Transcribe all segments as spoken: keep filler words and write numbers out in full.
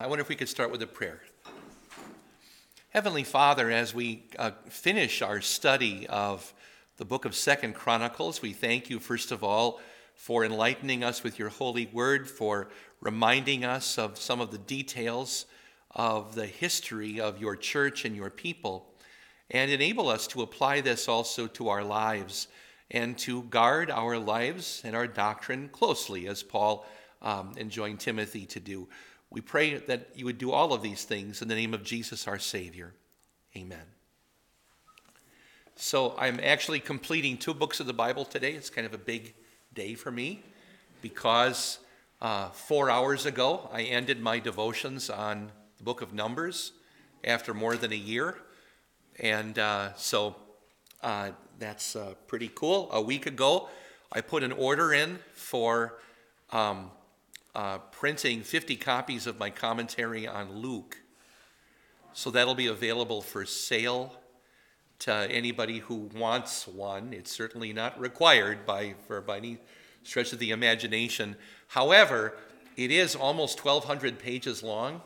I wonder if we could start with a prayer. Heavenly Father, as we uh, finish our study of the book of Second Chronicles, we thank you, first of all, for enlightening us with your holy word, for reminding us of some of the details of the history of your church and your people, and enable us to apply this also to our lives and to guard our lives and our doctrine closely, as Paul um, enjoined Timothy to do. We pray that you would do all of these things in the name of Jesus, our Savior. Amen. So I'm actually completing two books of the Bible today. It's kind of a big day for me because uh, four hours ago, I ended my devotions on the book of Numbers after more than a year. And uh, so uh, that's uh, pretty cool. A week ago, I put an order in for... Um, Uh, printing fifty copies of my commentary on Luke. So that'll be available for sale to anybody who wants one. It's certainly not required by, for, by any stretch of the imagination. However, it is almost twelve hundred pages long.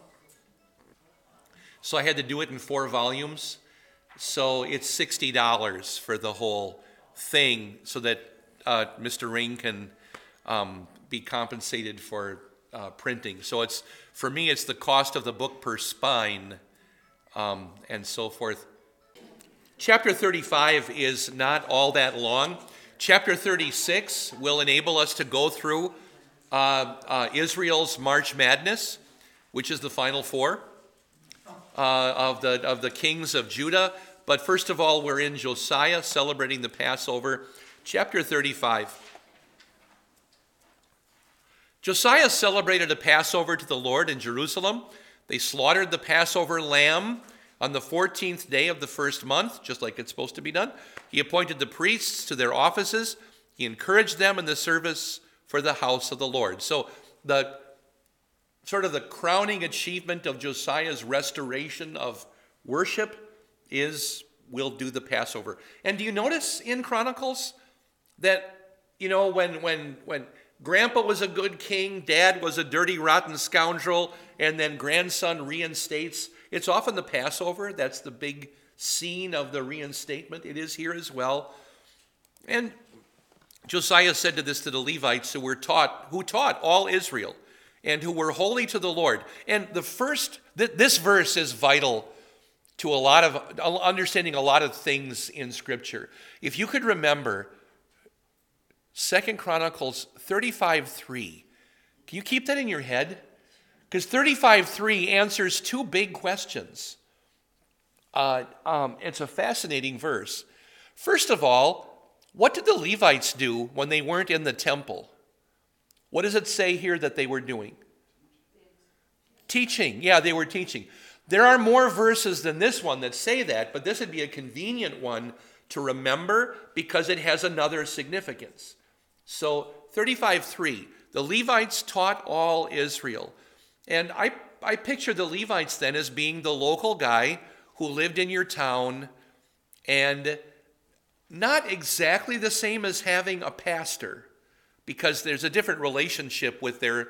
So I had to do it in four volumes. So it's sixty dollars for the whole thing so that uh, Mister Ring can... Um, be compensated for uh, printing. So it's, for me, it's the cost of the book per spine um, and so forth. Chapter thirty-five is not all that long. Chapter thirty-six will enable us to go through uh, uh, Israel's March Madness, which is the final four uh, of the of the kings of Judah. But first of all, we're in Josiah celebrating the Passover. Chapter thirty-five. Josiah celebrated a Passover to the Lord in Jerusalem. They slaughtered the Passover lamb on the fourteenth day of the first month, just like it's supposed to be done. He appointed the priests to their offices. He encouraged them in the service for the house of the Lord. So the sort of the crowning achievement of Josiah's restoration of worship is, we'll do the Passover. And do you notice in Chronicles that, you know, when, when, when, Grandpa was a good king, Dad was a dirty, rotten scoundrel, and then grandson reinstates. It's often the Passover. That's the big scene of the reinstatement. It is here as well. And Josiah said to this to the Levites who were taught, who taught all Israel and who were holy to the Lord. And the first, th- this verse is vital to a lot of, understanding a lot of things in Scripture. If you could remember Second Chronicles thirty-five three. Can you keep that in your head? Because thirty-five three answers two big questions. Uh, um, it's a fascinating verse. First of all, what did the Levites do when they weren't in the temple? What does it say here that they were doing? Teaching. Yeah, they were teaching. There are more verses than this one that say that, but this would be a convenient one to remember because it has another significance. So thirty-five three, the Levites taught all Israel. And I, I picture the Levites then as being the local guy who lived in your town and not exactly the same as having a pastor because there's a different relationship with their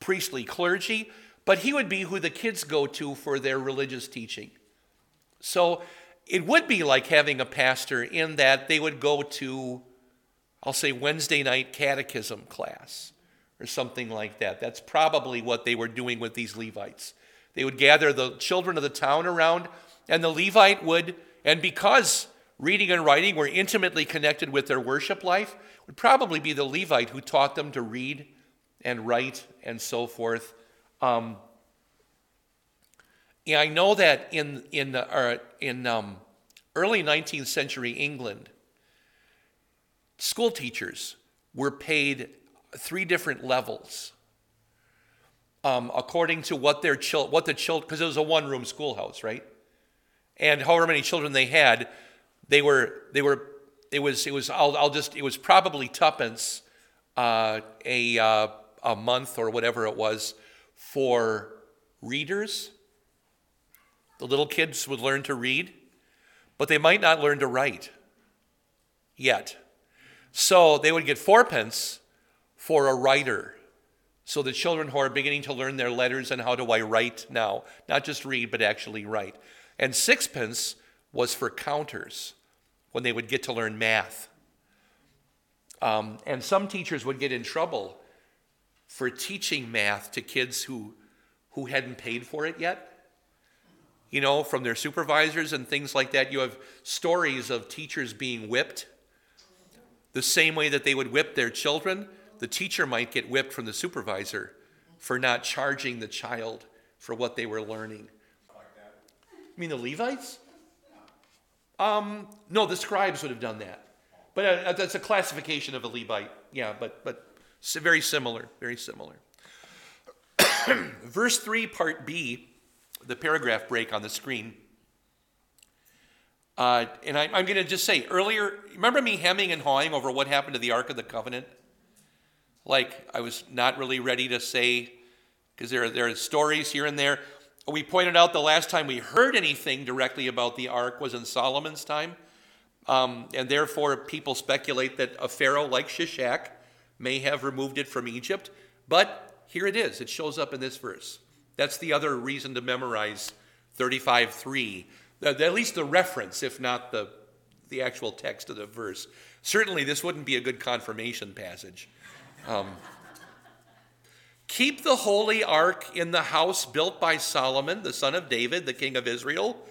priestly clergy, but he would be who the kids go to for their religious teaching. So it would be like having a pastor in that they would go to, I'll say, Wednesday night catechism class or something like that. That's probably what they were doing with these Levites. They would gather the children of the town around, and the Levite would, and because reading and writing were intimately connected with their worship life, it would probably be the Levite who taught them to read and write and so forth. Um Yeah, I know that in in uh, in um, early nineteenth century England, school teachers were paid three different levels um, according to what their chil- what the children, because it was a one room schoolhouse, right? And however many children they had, they were they were it was it was I'll I'll just it was probably tuppence uh, a uh, a month or whatever it was for readers. The little kids would learn to read, but they might not learn to write yet. So they would get fourpence for a writer So the children who are beginning to learn their letters and how do I write now, not just read, but actually write. And sixpence was for counters when they would get to learn math. Um, and some teachers would get in trouble for teaching math to kids who who hadn't paid for it yet. You know, from their supervisors and things like that, you have stories of teachers being whipped. The same way that they would whip their children, the teacher might get whipped from the supervisor for not charging the child for what they were learning. You mean the Levites? Um, no, the scribes would have done that. But uh, that's a classification of a Levite. Yeah, but but very similar, very similar. Verse three, part B, the paragraph break on the screen. Uh, and I, I'm going to just say, earlier, remember me hemming and hawing over what happened to the Ark of the Covenant? Like, I was not really ready to say, because there are, there are stories here and there. We pointed out the last time we heard anything directly about the Ark was in Solomon's time. Um, and therefore, people speculate that a pharaoh like Shishak may have removed it from Egypt. But here it is. It shows up in this verse. That's the other reason to memorize thirty-five three. At least the reference, if not the, the actual text of the verse. Certainly, this wouldn't be a good confirmation passage. Um, Keep the holy ark in the house built by Solomon, the son of David, the king of Israel.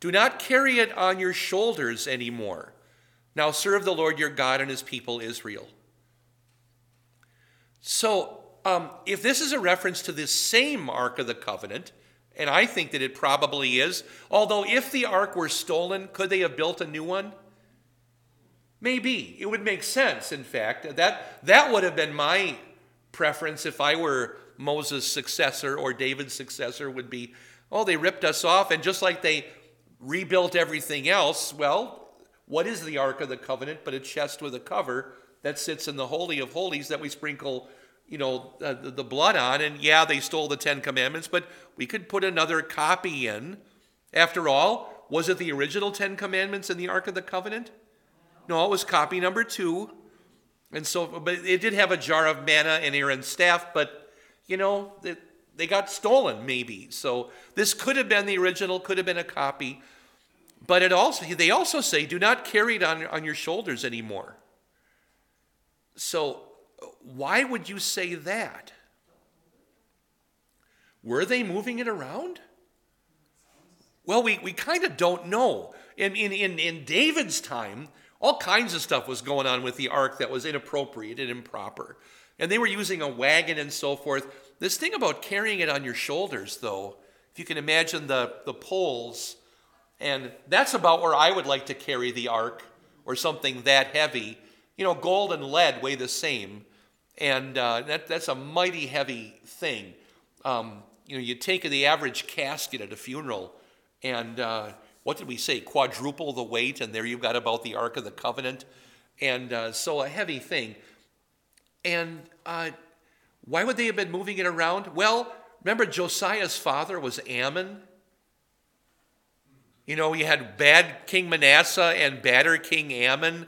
Do not carry it on your shoulders anymore. Now serve the Lord your God and his people Israel. So um, if this is a reference to this same Ark of the Covenant, and I think that it probably is, although if the ark were stolen, could they have built a new one? Maybe. It would make sense, in fact. That, that would have been my preference if I were Moses' successor or David's successor, would be, oh, they ripped us off, and just like they rebuilt everything else, well, what is the Ark of the Covenant but a chest with a cover that sits in the Holy of Holies that we sprinkle, you know, uh, the, the blood on, and yeah, they stole the Ten Commandments, but we could put another copy in. After all, was it the original Ten Commandments in the Ark of the Covenant? No, it was copy number two. And so, but it did have a jar of manna and Aaron's staff, but, you know, they, they got stolen maybe. So this could have been the original, could have been a copy. But it also, they also say, do not carry it on, on your shoulders anymore. So why would you say that? Were they moving it around? Well, we, we kind of don't know. In, in, in, in David's time, all kinds of stuff was going on with the ark that was inappropriate and improper. And they were using a wagon and so forth. This thing about carrying it on your shoulders, though, if you can imagine the, the poles, and that's about where I would like to carry the ark, or something that heavy. You know, gold and lead weigh the same, and uh, that, that's a mighty heavy thing. Um, you know, you take the average casket at a funeral, and uh, what did we say, quadruple the weight, and there you've got about the Ark of the Covenant. And uh, so a heavy thing. And uh, why would they have been moving it around? Well, remember Josiah's father was Ammon? You know, you had bad King Manasseh and badder King Ammon,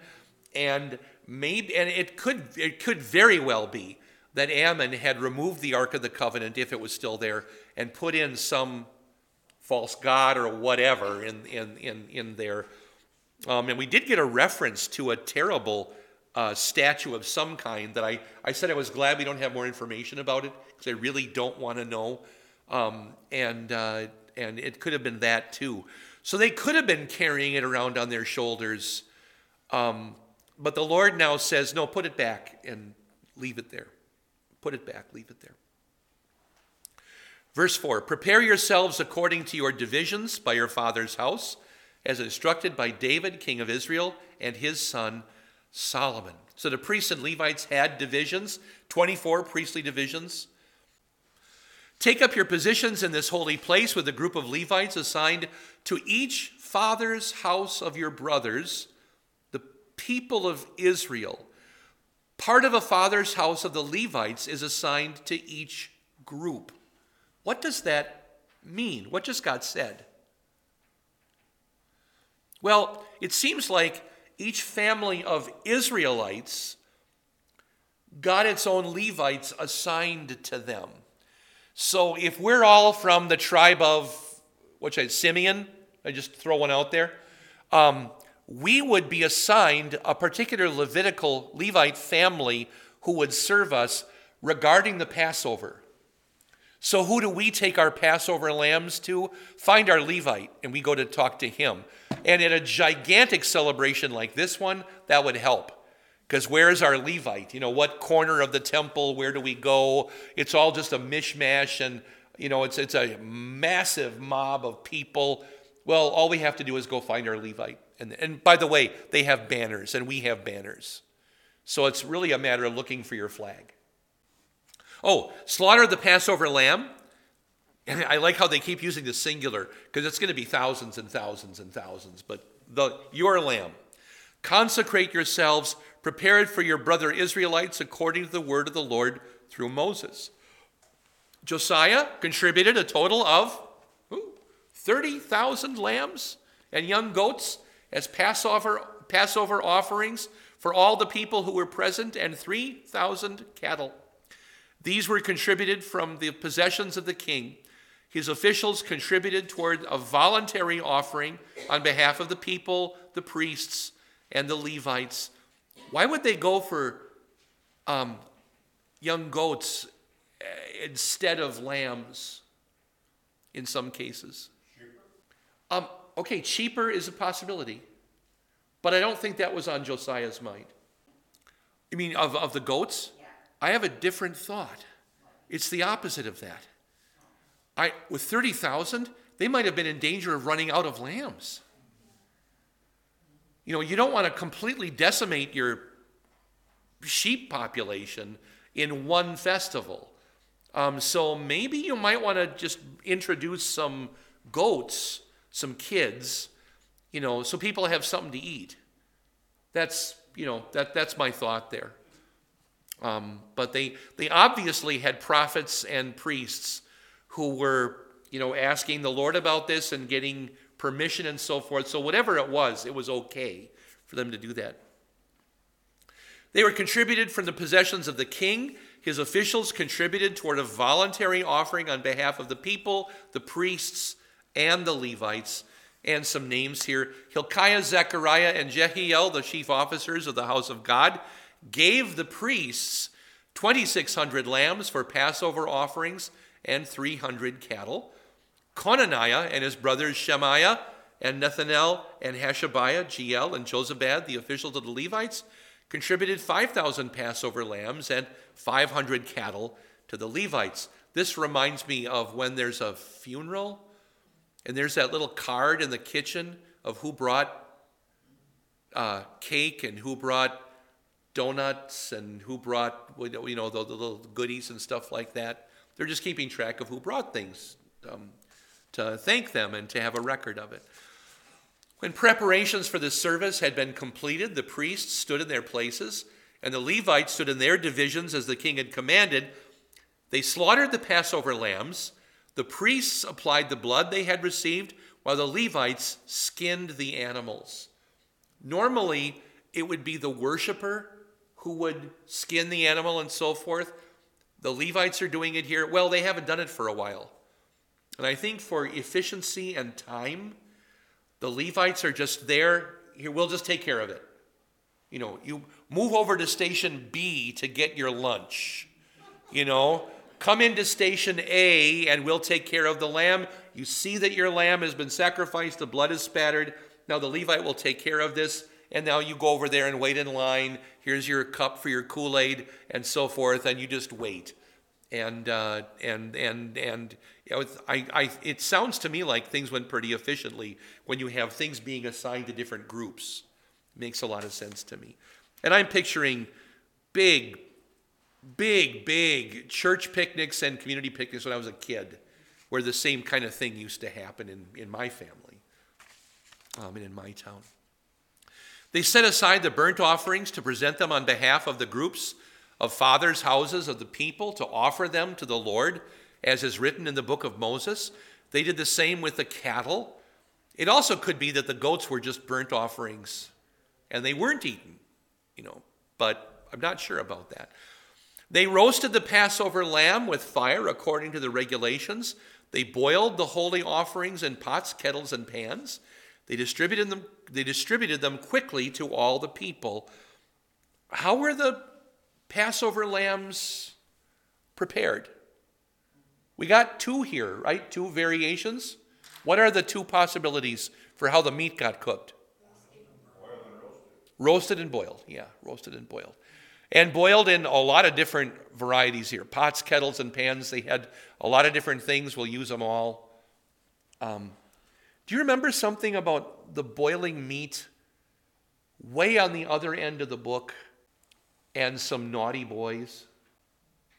and maybe, and it could it could very well be that Ammon had removed the Ark of the Covenant, if it was still there, and put in some false god or whatever in in in, in there. Um, and we did get a reference to a terrible uh, statue of some kind that I, I said I was glad we don't have more information about it, because I really don't want to know. Um, and uh, and it could have been that too. So they could have been carrying it around on their shoulders. Um, but the Lord now says, no, put it back and leave it there. Put it back, leave it there. Verse four, prepare yourselves according to your divisions by your father's house, as instructed by David, king of Israel, and his son Solomon. So the priests and Levites had divisions, twenty-four priestly divisions. Take up your positions in this holy place with a group of Levites assigned to each father's house of your brothers, the people of Israel. Part of a father's house of the Levites is assigned to each group. What does that mean? What just God said? Well, it seems like each family of Israelites got its own Levites assigned to them. So if we're all from the tribe of, what should I, Simeon? I just throw one out there. Um, we would be assigned a particular Levitical Levite family who would serve us regarding the Passover. So who do we take our Passover lambs to? Find our Levite, and we go to talk to him. And at a gigantic celebration like this one, that would help. Because where is our Levite? You know, what corner of the temple? Where do we go? It's all just a mishmash, and, you know, it's it's a massive mob of people. Well, all we have to do is go find our Levite. And, and by the way, they have banners, and we have banners. So it's really a matter of looking for your flag. Oh, slaughter the Passover lamb. And I like how they keep using the singular, because it's going to be thousands and thousands and thousands, but the your lamb. Consecrate yourselves, prepare it for your brother Israelites according to the word of the Lord through Moses. Josiah contributed a total of thirty thousand lambs and young goats as Passover, Passover offerings for all the people who were present, and three thousand cattle. These were contributed from the possessions of the king. His officials contributed toward a voluntary offering on behalf of the people, the priests, and the Levites. Why would they go for um, young goats instead of lambs in some cases? Um, okay, cheaper is a possibility. But I don't think that was on Josiah's mind. You mean of, of the goats? I have a different thought. It's the opposite of that. I with thirty thousand, they might have been in danger of running out of lambs. You know, you don't want to completely decimate your sheep population in one festival. Um, so maybe you might want to just introduce some goats, some kids, you know, so people have something to eat. That's, you know, that that's my thought there. Um, but they, they obviously had prophets and priests who were, you know, asking the Lord about this and getting permission and so forth. So whatever it was, it was okay for them to do that. They were contributed from the possessions of the king. His officials contributed toward a voluntary offering on behalf of the people, the priests, and the Levites. And some names here: Hilkiah, Zechariah, and Jehiel, the chief officers of the house of God, gave the priests twenty-six hundred lambs for Passover offerings and three hundred cattle. Conaniah and his brothers Shemaiah and Nethanel and Heshabiah, Jeiel, and Jozabad, the officials of the Levites, contributed five thousand Passover lambs and five hundred cattle to the Levites. This reminds me of when there's a funeral and there's that little card in the kitchen of who brought uh, cake and who brought donuts and who brought, you know, the, the little goodies and stuff like that. They're just keeping track of who brought things um, to thank them and to have a record of it. When preparations for this service had been completed, the priests stood in their places and the Levites stood in their divisions as the king had commanded. They slaughtered the Passover lambs. The priests applied the blood they had received, while the Levites skinned the animals. Normally, it would be the worshiper who would skin the animal and so forth. The Levites are doing it here. Well, they haven't done it for a while. And I think for efficiency and time, the Levites are just there. Here, we'll just take care of it. You know, you move over to station B to get your lunch. You know, come into station A and we'll take care of the lamb. You see that your lamb has been sacrificed, the blood is spattered. Now the Levite will take care of this. And now you go over there and wait in line. Here's your cup for your Kool-Aid and so forth, and you just wait. And uh, and and and you know, I, I, it sounds to me like things went pretty efficiently when you have things being assigned to different groups. It makes a lot of sense to me. And I'm picturing big, big, big church picnics and community picnics when I was a kid, where the same kind of thing used to happen in, in my family um, and in my town. They set aside the burnt offerings to present them on behalf of the groups of fathers' houses of the people to offer them to the Lord, as is written in the book of Moses. They did the same with the cattle. It also could be that the goats were just burnt offerings and they weren't eaten, you know, but I'm not sure about that. They roasted the Passover lamb with fire according to the regulations. They boiled the holy offerings in pots, kettles, and pans. They distributed them, they distributed them quickly to all the people. How were the Passover lambs prepared? We got two here, right? Two variations. What are the two possibilities for how the meat got cooked? Roasted and roasted. Roasted and boiled. Yeah, roasted and boiled. And boiled in a lot of different varieties here. Pots, kettles, and pans. They had a lot of different things. We'll use them all. Um, do you remember something about the boiling meat way on the other end of the book and some naughty boys?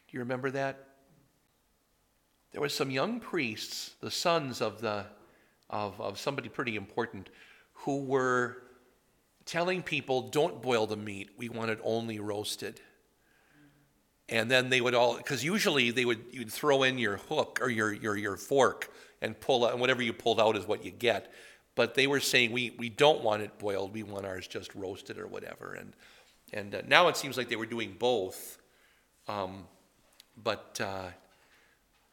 Do you remember that? There were some young priests, the sons of the of, of somebody pretty important, who were telling people, don't boil the meat, we want it only roasted. And then they would all, because usually they would you'd throw in your hook or your your your fork and pull out, and whatever you pulled out is what you get. But they were saying, we we don't want it boiled, we want ours just roasted or whatever. And and uh, now it seems like they were doing both, um, but. Uh,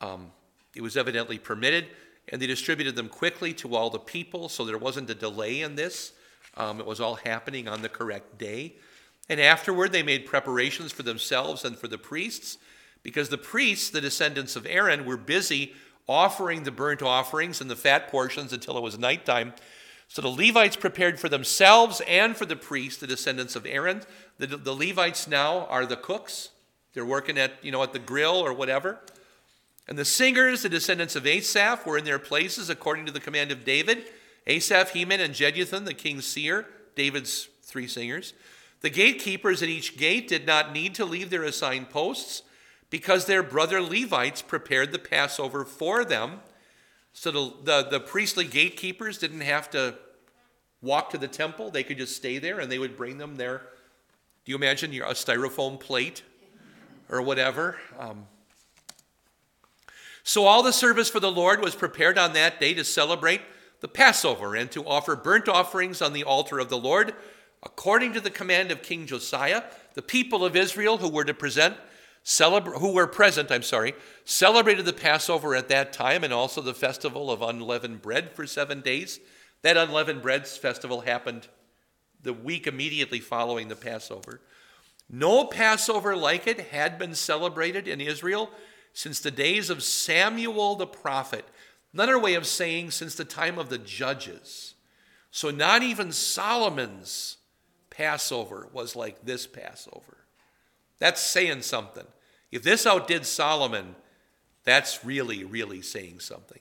Um, it was evidently permitted, and they distributed them quickly to all the people, so there wasn't a delay in this. Um, it was all happening on the correct day. And afterward, they made preparations for themselves and for the priests, because the priests, the descendants of Aaron, were busy offering the burnt offerings and the fat portions until it was nighttime. So the Levites prepared for themselves and for the priests, the descendants of Aaron. The, the Levites now are the cooks. They're working at, you know, at the grill or whatever. And the singers, the descendants of Asaph, were in their places according to the command of David. Asaph, Heman, and Jeduthun, the king's seer, David's three singers. The gatekeepers at each gate did not need to leave their assigned posts because their brother Levites prepared the Passover for them. So the, the, the priestly gatekeepers didn't have to walk to the temple. They could just stay there and they would bring them their, do you imagine, your, a styrofoam plate or whatever? Um, So all the service for the Lord was prepared on that day to celebrate the Passover and to offer burnt offerings on the altar of the Lord. According to the command of King Josiah, the people of Israel who were to present, celebra- who were present, I'm sorry, celebrated the Passover at that time and also the festival of unleavened bread for seven days. That unleavened bread's festival happened the week immediately following the Passover. No Passover like it had been celebrated in Israel since the days of Samuel the prophet. Another way of saying since the time of the judges. So not even Solomon's Passover was like this Passover. That's saying something. If this outdid Solomon, that's really, really saying something.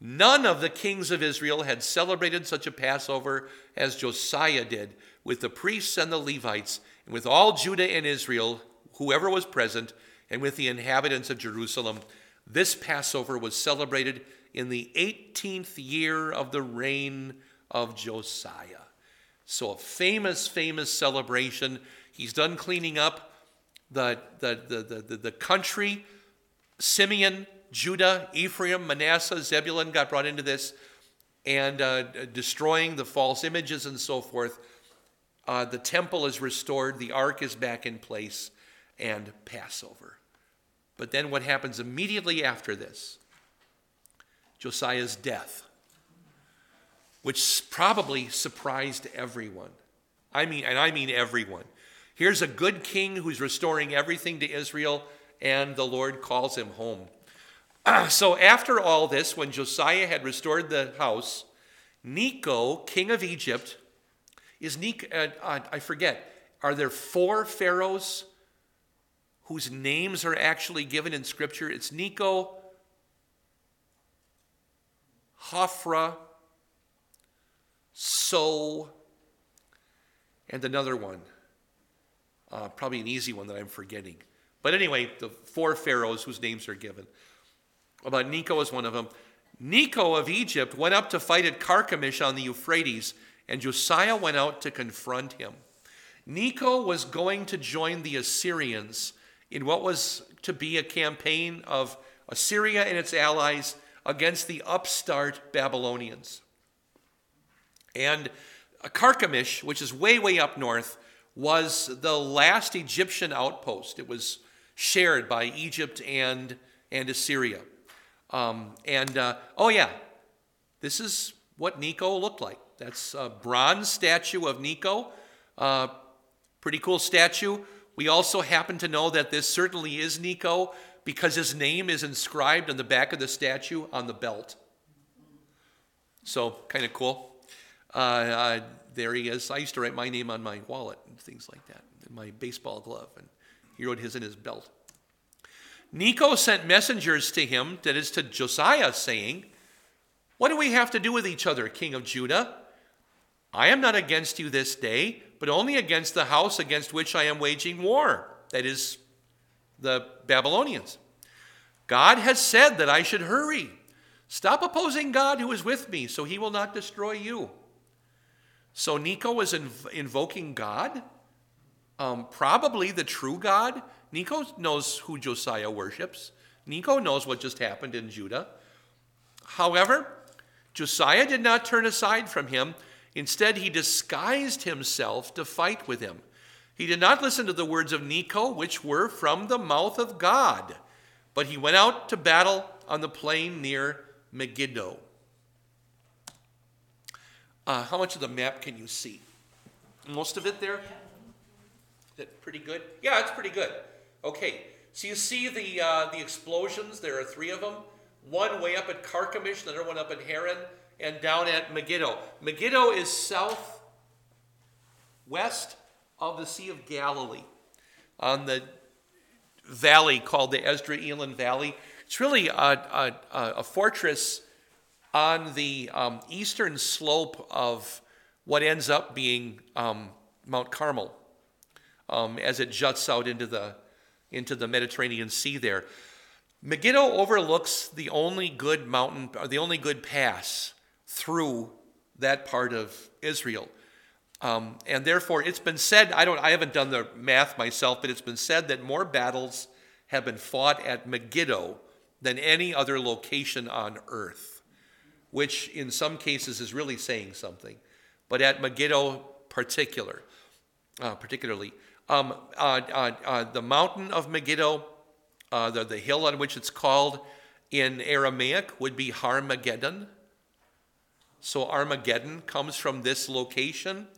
None of the kings of Israel had celebrated such a Passover as Josiah did with the priests and the Levites and with all Judah and Israel, whoever was present, and with the inhabitants of Jerusalem. This Passover was celebrated in the eighteenth year of the reign of Josiah. So a famous, famous celebration. He's done cleaning up the, the, the, the, the country. Simeon, Judah, Ephraim, Manasseh, Zebulun got brought into this, and uh, destroying the false images and so forth. Uh, the temple is restored. The ark is back in place. And Passover. But then what happens immediately after this? Josiah's death, which probably surprised everyone. I mean, and I mean everyone. Here's a good king who's restoring everything to Israel, and the Lord calls him home. Uh, so after all this, when Josiah had restored the house, Necho, king of Egypt, is Necho, uh, uh, I forget, are there four pharaohs whose names are actually given in Scripture? It's Necho, Hophra, So, and another one. Uh, probably an easy one that I'm forgetting. But anyway, the four pharaohs whose names are given. About Necho is one of them. Necho of Egypt went up to fight at Carchemish on the Euphrates, and Josiah went out to confront him. Necho was going to join the Assyrians in what was to be a campaign of Assyria and its allies against the upstart Babylonians. And Carchemish, which is way, way up north, was the last Egyptian outpost. It was shared by Egypt and, and Assyria. Um, and, uh, oh yeah, this is what Necho looked like. That's a bronze statue of Necho. Uh, pretty cool statue. We also happen to know that this certainly is Necho because his name is inscribed on the back of the statue on the belt. So, kind of cool. Uh, uh, there he is. I used to write my name on my wallet and things like that, and my baseball glove, and he wrote his in his belt. Necho sent messengers to him, that is to Josiah, saying, "What do we have to do with each other, king of Judah? I am not against you this day, but only against the house against which I am waging war," that is, the Babylonians. "God has said that I should hurry. Stop opposing God who is with me, so he will not destroy you." So Necho was inv- invoking God, um, probably the true God. Necho knows who Josiah worships. Necho knows what just happened in Judah. However, Josiah did not turn aside from him. Instead, he disguised himself to fight with him. He did not listen to the words of Necho, which were from the mouth of God, but he went out to battle on the plain near Megiddo. Uh, how much of the map can you see? Most of it there? Is that pretty good? Yeah, it's pretty good. Okay, so you see the uh, the explosions. There are three of them. One way up at Carchemish, the other one up in Haran, and down at Megiddo. Megiddo is south west of the Sea of Galilee on the valley called the Esdraelon Valley. It's really a, a, a fortress on the um, eastern slope of what ends up being um, Mount Carmel um, as it juts out into the, into the Mediterranean Sea there. Megiddo overlooks the only good mountain, or the only good pass through that part of Israel. Um, and therefore, it's been said, I don't, I haven't done the math myself, but it's been said that more battles have been fought at Megiddo than any other location on earth, which in some cases is really saying something. But at Megiddo particular, uh, particularly, um, uh, uh, uh, the mountain of Megiddo, Uh, the, the hill on which it's called in Aramaic would be Har-Megiddon. So Armageddon comes from this location.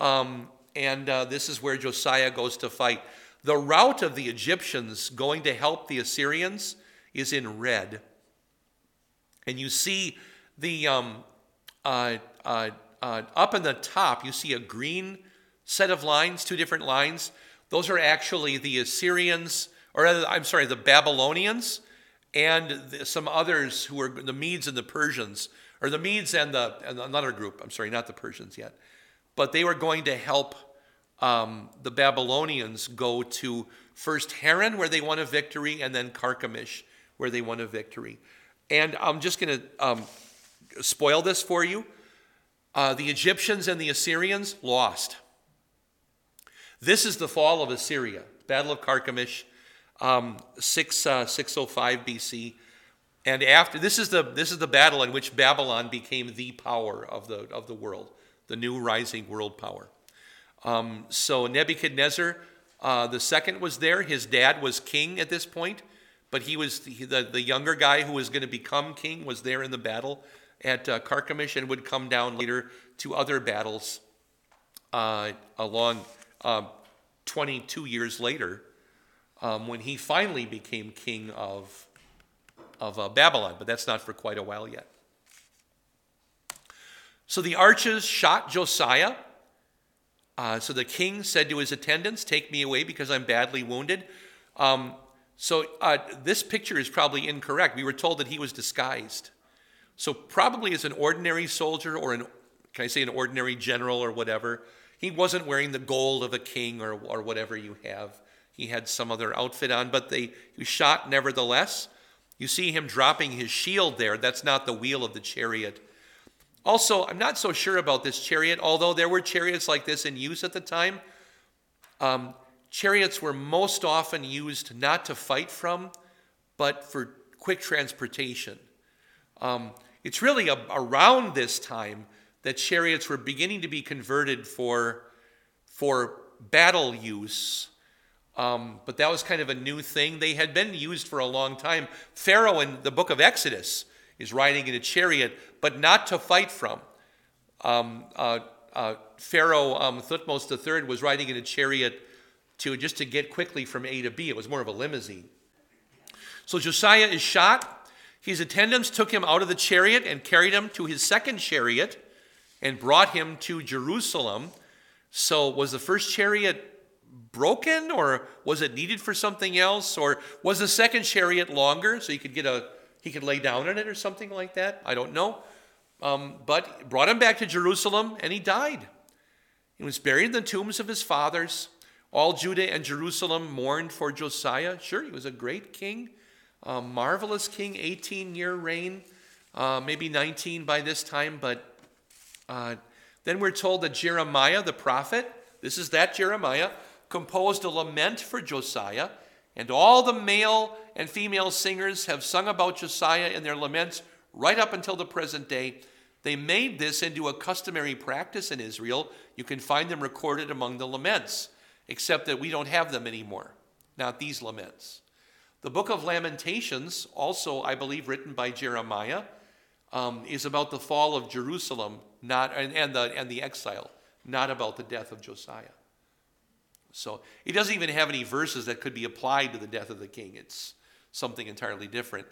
Um, and uh, this is where Josiah goes to fight. The route of the Egyptians going to help the Assyrians is in red. And you see the, um, uh, uh, uh, up in the top, you see a green set of lines, two different lines. Those are actually the Assyrians, or I'm sorry, the Babylonians and the, some others who were the Medes and the Persians, or the Medes and, the, and another group, I'm sorry, not the Persians yet, but they were going to help um, the Babylonians go to first Haran, where they won a victory, and then Carchemish, where they won a victory. And I'm just going to um, spoil this for you. Uh, the Egyptians and the Assyrians lost. This is the fall of Assyria, Battle of Carchemish, Um, six uh, six oh five B C, and after this is the this is the battle in which Babylon became the power of the of the world, the new rising world power. Um, so Nebuchadnezzar uh, the second was there. His dad was king at this point, but he was the the, the younger guy who was going to become king was there in the battle at uh, Carchemish, and would come down later to other battles uh, along uh, twenty-two years later. Um, when he finally became king of, of uh, Babylon, but that's not for quite a while yet. So the archers shot Josiah. Uh, so the king said to his attendants, "Take me away because I'm badly wounded." Um, so uh, this picture is probably incorrect. We were told that he was disguised. So probably as an ordinary soldier, or an, can I say an ordinary general or whatever, he wasn't wearing the gold of a king or, or whatever you have. He had some other outfit on, but they, he was shot nevertheless. You see him dropping his shield there. That's not the wheel of the chariot. Also, I'm not so sure about this chariot, although there were chariots like this in use at the time. Um, chariots were most often used not to fight from, but for quick transportation. Um, it's really a, around this time that chariots were beginning to be converted for, for battle use. Um, but that was kind of a new thing. They had been used for a long time. Pharaoh in the book of Exodus is riding in a chariot, but not to fight from. Um, uh, uh, Pharaoh um, Thutmose the third was riding in a chariot to just to get quickly from A to B. It was more of a limousine. So Josiah is shot. His attendants took him out of the chariot and carried him to his second chariot and brought him to Jerusalem. So was the first chariot broken, or was it needed for something else, or was the second chariot longer so he could get a he could lay down in it or something like that? I don't know. Um, but brought him back to Jerusalem, and he died. He was buried in the tombs of his fathers. All Judah and Jerusalem mourned for Josiah. Sure, he was a great king, a marvelous king, eighteen-year reign, uh, maybe nineteen by this time. But uh, then we're told that Jeremiah, the prophet, this is that Jeremiah, composed a lament for Josiah, and all the male and female singers have sung about Josiah in their laments right up until the present day. They made this into a customary practice in Israel. You can find them recorded among the laments, except that we don't have them anymore, not these laments. The book of Lamentations, also I believe written by Jeremiah, um, is about the fall of Jerusalem, not and, and the and the exile, not about the death of Josiah. So it doesn't even have any verses that could be applied to the death of the king. It's something entirely different.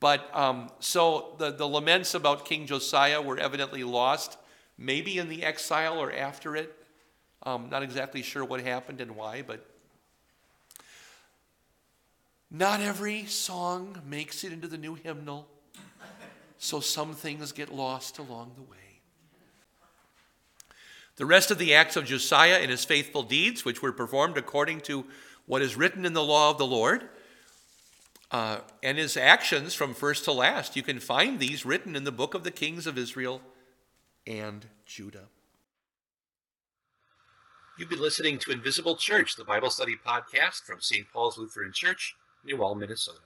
But um, so the, the laments about King Josiah were evidently lost, maybe in the exile or after it. Um, not exactly sure what happened and why, but not every song makes it into the new hymnal. So some things get lost along the way. The rest of the acts of Josiah and his faithful deeds, which were performed according to what is written in the law of the Lord, uh, and his actions from first to last, you can find these written in the book of the kings of Israel and Judah. You've been listening to Invisible Church, the Bible study podcast from Saint Paul's Lutheran Church, New Ulm, Minnesota.